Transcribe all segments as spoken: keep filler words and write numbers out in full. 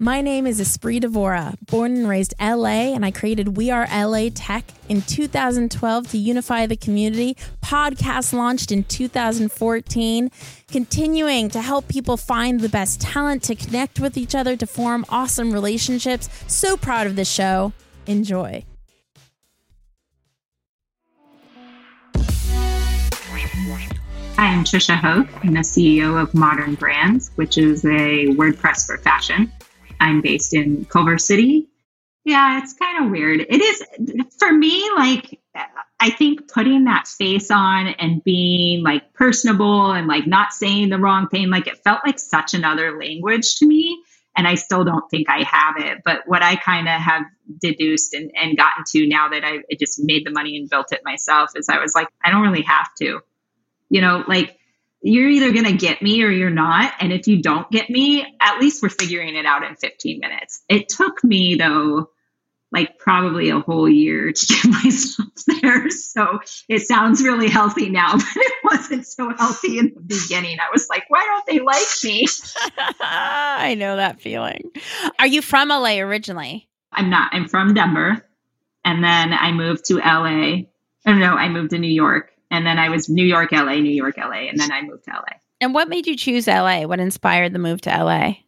My name is Espree Devora, born and raised L A, and I created We Are L A Tech in two thousand twelve to unify the community. Podcast launched in two thousand fourteen, continuing to help people find the best talent, to connect with each other, to form awesome relationships. So proud of this show. Enjoy. Hi, I'm Tricia Hoke. I'm the C E O of Modern Brands, which is a WordPress for fashion. I'm based in Culver City. Yeah, it's kind of weird. It is, for me, like, I think putting that face on and being, like, personable and, like, not saying the wrong thing, like, it felt like such another language to me, and I still don't think I have it. But what I kind of have deduced and, and gotten to now that I just made the money and built it myself is I was like, I don't really have to. You know, like, you're either going to get me or you're not. And if you don't get me, at least we're figuring it out in fifteen minutes. It took me, though, like probably a whole year to get myself there. So it sounds really healthy now, but it wasn't so healthy in the beginning. I was like, why don't they like me? I know that feeling. Are you from L A originally? I'm not. I'm from Denver. And then I moved to L A. Oh, no, I moved to New York. And then I was New York, L A, New York, L A, and then I moved to L A. And what made you choose L A? What inspired the move to L A?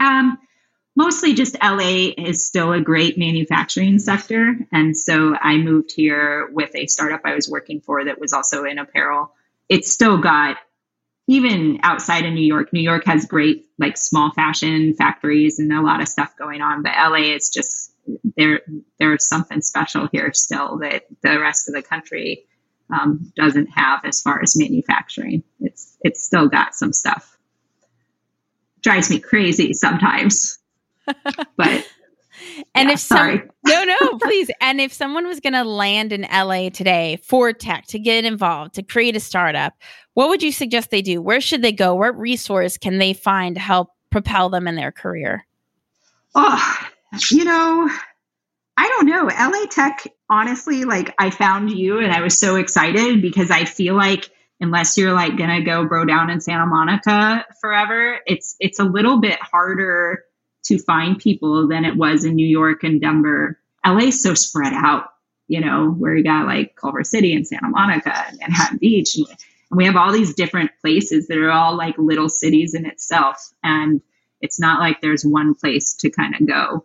Um, mostly just L A is still a great manufacturing sector. And so I moved here with a startup I was working for that was also in apparel. It's still got, even outside of New York, New York has great like small fashion factories and a lot of stuff going on. But L A is just, there. there's something special here still that the rest of the country Um, doesn't have as far as manufacturing. It's it's still got some stuff. Drives me crazy sometimes. But and yeah, if sorry. some no no please and if someone was going to land in L A today for tech, to get involved, to create a startup, what would you suggest they do? Where should they go? What resource can they find to help propel them in their career? Oh, you know, I don't know. L A Tech, honestly, like I found you and I was so excited because I feel like unless you're like going to go bro down in Santa Monica forever, it's it's a little bit harder to find people than it was in New York and Denver. L A's so spread out, you know, where you got like Culver City and Santa Monica and Manhattan Beach. And we have all these different places that are all like little cities in itself. And it's not like there's one place to kind of go.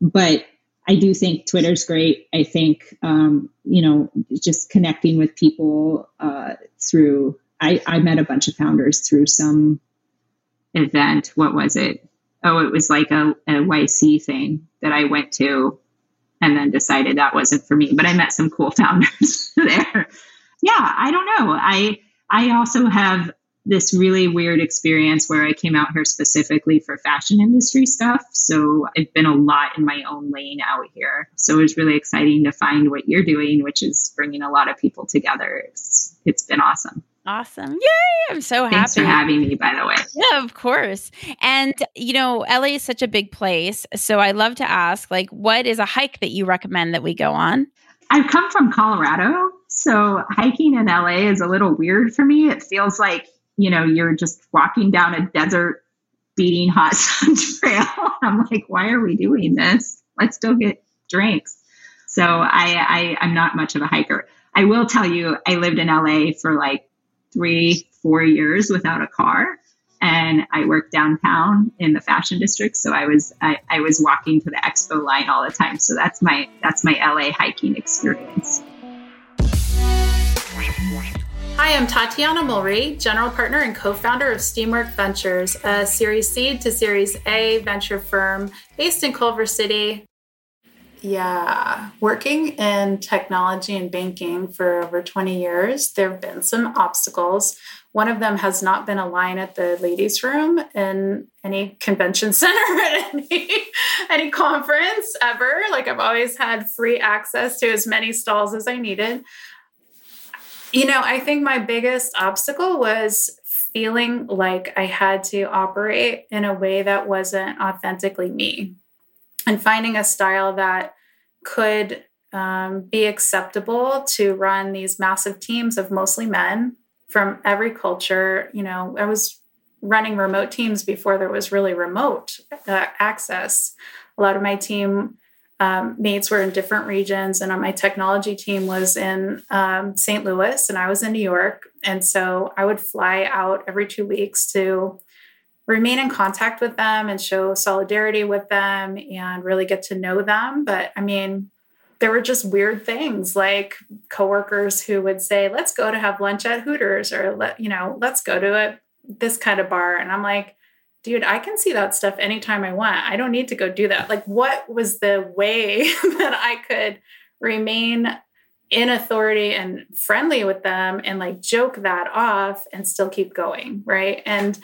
But I do think Twitter's great. I think, um, you know, just connecting with people uh, through, I, I met a bunch of founders through some event. What was it? Oh, it was like a, a Y C thing that I went to and then decided that wasn't for me, but I met some cool founders there. Yeah. I don't know. I, I also have this really weird experience where I came out here specifically for fashion industry stuff. So I've been a lot in my own lane out here. So it was really exciting to find what you're doing, which is bringing a lot of people together. It's, it's been awesome. Awesome. Yay. I'm so happy. Thanks for having me, by the way. Yeah, of course. And, you know, L A is such a big place. So I love to ask, like, what is a hike that you recommend that we go on? I've come from Colorado. So hiking in L A is a little weird for me. It feels like, you know, you're just walking down a desert beating hot sun trail. I'm like, why are we doing this? Let's go get drinks. So I, I, I'm not much of a hiker. I will tell you, I lived in L A for like three, four years without a car. And I worked downtown in the fashion district. So I was, I, I was walking to the expo line all the time. So that's my, that's my L A hiking experience. Hi, I'm Tatiana Mulry, General Partner and Co-Founder of Steamwork Ventures, a Series C to Series A venture firm based in Culver City. Yeah, working in technology and banking for over twenty years, there have been some obstacles. One of them has not been a line at the ladies' room in any convention center at any, any conference ever. Like, I've always had free access to as many stalls as I needed. You know, I think my biggest obstacle was feeling like I had to operate in a way that wasn't authentically me. And finding a style that could um, be acceptable to run these massive teams of mostly men from every culture. You know, I was running remote teams before there was really remote uh, access. A lot of my team um, mates were in different regions, and my technology team was in um, Saint Louis, and I was in New York. And so I would fly out every two weeks to remain in contact with them and show solidarity with them and really get to know them. But I mean, there were just weird things like coworkers who would say, let's go to have lunch at Hooters, or, let, you know, let's go to a, this kind of bar. And I'm like, dude, I can see that stuff anytime I want. I don't need to go do that. Like, what was the way that I could remain in authority and friendly with them and like joke that off and still keep going? Right. And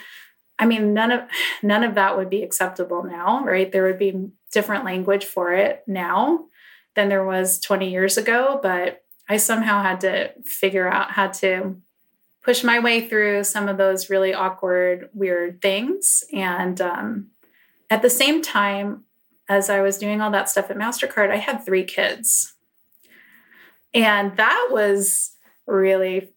I mean, none of none of that would be acceptable now, right? There would be different language for it now than there was twenty years ago. But I somehow had to figure out how to push my way through some of those really awkward, weird things. And um, at the same time, as I was doing all that stuff at MasterCard, I had three kids. And that was really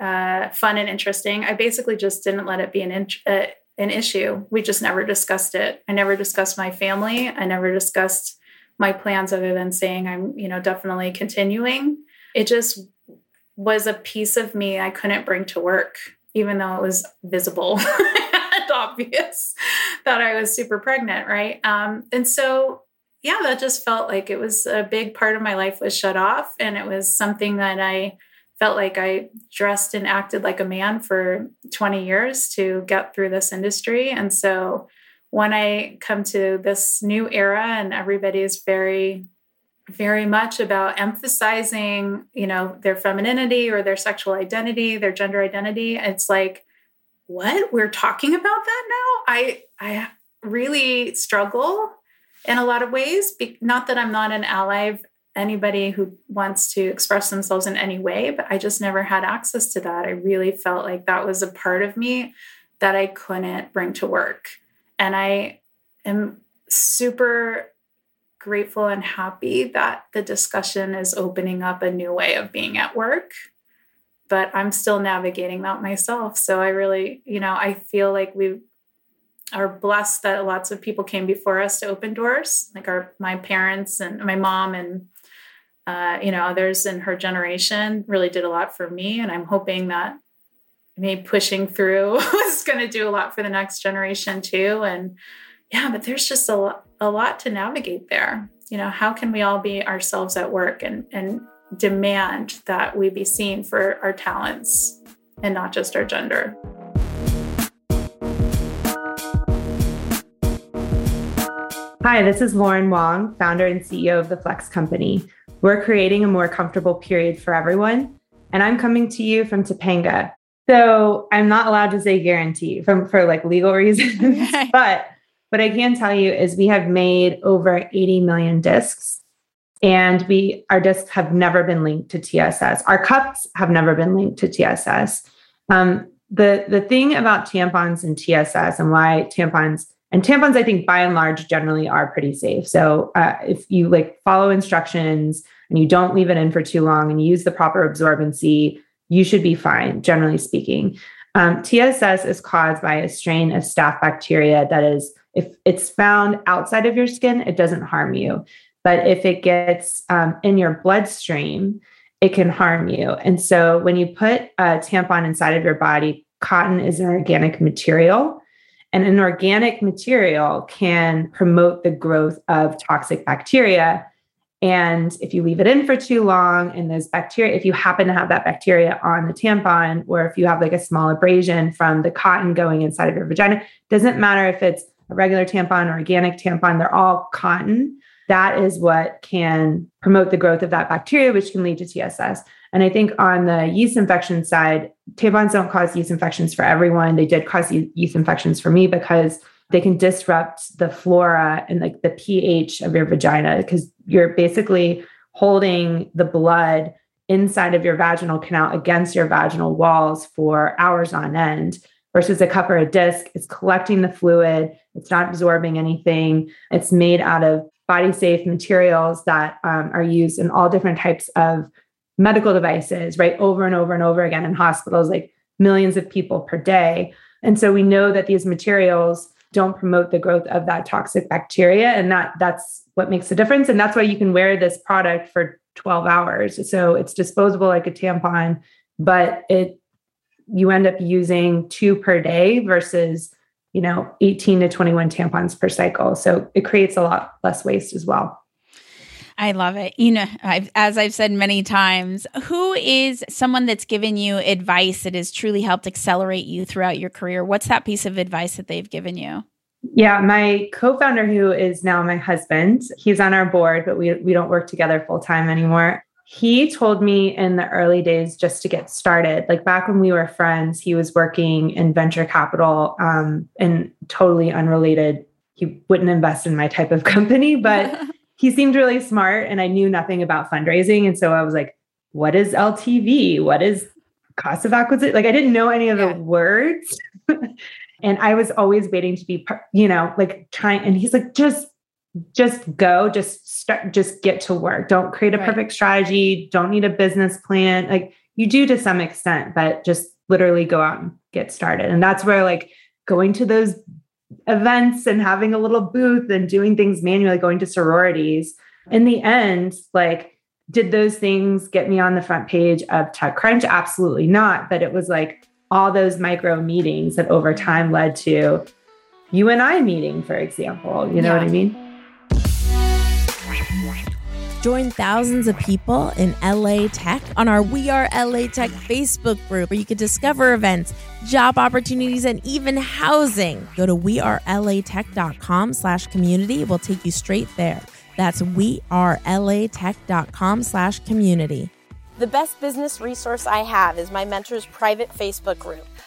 Uh, fun and interesting. I basically just didn't let it be an in- uh, an issue. We just never discussed it. I never discussed my family. I never discussed my plans other than saying I'm, you know, definitely continuing. It just was a piece of me I couldn't bring to work, even though it was visible and obvious that I was super pregnant, right? Um, and so, yeah, that just felt like it was a big part of my life was shut off, and it was something that I felt like I dressed and acted like a man for twenty years to get through this industry. And so when I come to this new era and everybody's very, very much about emphasizing, you know, their femininity or their sexual identity, their gender identity, it's like, what? We're talking about that now? I, I really struggle in a lot of ways. Not that I'm not an ally of anybody who wants to express themselves in any way, but I just never had access to that. I really felt like that was a part of me that I couldn't bring to work. And I am super grateful and happy that the discussion is opening up a new way of being at work, but I'm still navigating that myself. So I really, you know, I feel like we are blessed that lots of people came before us to open doors, like our, my parents and my mom and Uh, you know, others in her generation really did a lot for me. And I'm hoping that me pushing through is going to do a lot for the next generation too. And yeah, but there's just a lot, a lot to navigate there. You know, how can we all be ourselves at work and, and demand that we be seen for our talents and not just our gender? Hi, this is Lauren Wang, founder and C E O of The Flex Company. We're creating a more comfortable period for everyone. And I'm coming to you from Topanga. So I'm not allowed to say guarantee from, for like legal reasons, okay. But what I can tell you is we have made over eighty million discs, and we, our discs have never been linked to T S S. Our cups have never been linked to T S S. Um, the, the thing about tampons and T S S and why tampons And tampons, I think, by and large, generally are pretty safe. So uh, if you like follow instructions and you don't leave it in for too long and you use the proper absorbency, you should be fine, generally speaking. Um, T S S is caused by a strain of staph bacteria that is, if it's found outside of your skin, it doesn't harm you. But if it gets um, in your bloodstream, it can harm you. And so when you put a tampon inside of your body, cotton is an organic material. And an organic material can promote the growth of toxic bacteria. And if you leave it in for too long and those bacteria, if you happen to have that bacteria on the tampon, or if you have like a small abrasion from the cotton going inside of your vagina, doesn't matter if it's a regular tampon, organic tampon, they're all cotton. That is what can promote the growth of that bacteria, which can lead to T S S. And I think on the yeast infection side, tampons don't cause yeast infections for everyone. They did cause yeast infections for me because they can disrupt the flora and like the pH of your vagina, because you're basically holding the blood inside of your vaginal canal against your vaginal walls for hours on end. Versus a cup or a disc, it's collecting the fluid. It's not absorbing anything. It's made out of body-safe materials that um, are used in all different types of medical devices, right? Over and over and over again in hospitals, like millions of people per day. And so we know that these materials don't promote the growth of that toxic bacteria. And that that's what makes the difference. And that's why you can wear this product for twelve hours. So it's disposable like a tampon, but it you end up using two per day versus, you know, eighteen to twenty-one tampons per cycle. So it creates a lot less waste as well. I love it. You know, I've, as I've said many times, who is someone that's given you advice that has truly helped accelerate you throughout your career? What's that piece of advice that they've given you? Yeah, my co-founder, who is now my husband, he's on our board, but we we don't work together full time anymore. He told me in the early days just to get started. Like back when we were friends, he was working in venture capital um, and totally unrelated. He wouldn't invest in my type of company, but he seemed really smart and I knew nothing about fundraising. And so I was like, what is L T V? What is cost of acquisition? Like I didn't know any of the yeah. words. And I was always waiting to be, you know, like trying. And he's like, just Just go, just start, just get to work. Don't create a right. perfect strategy. Don't need a business plan. Like you do to some extent, but just literally go out and get started. And that's where like going to those events and having a little booth and doing things manually, going to sororities. In the end, like, did those things get me on the front page of TechCrunch? Absolutely not. But it was like all those micro meetings that over time led to you and I meeting, for example. You know yeah. what I mean? Join thousands of people in L A Tech on our We Are L A Tech Facebook group, where you can discover events, job opportunities, and even housing. Go to wearelatech.com slash community. We'll take you straight there. That's wearelatech.com slash community. The best business resource I have is my mentor's private Facebook group.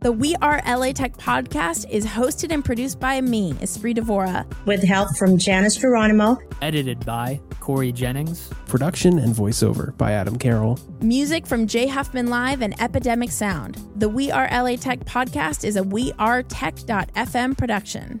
The We Are L A Tech podcast is hosted and produced by me, Espree Devora, with help from Janice Geronimo. Edited by Corey Jennings. Production and voiceover by Adam Carroll. Music from Jay Huffman Live and Epidemic Sound. The We Are L A Tech podcast is a We Are Tech dot F M production.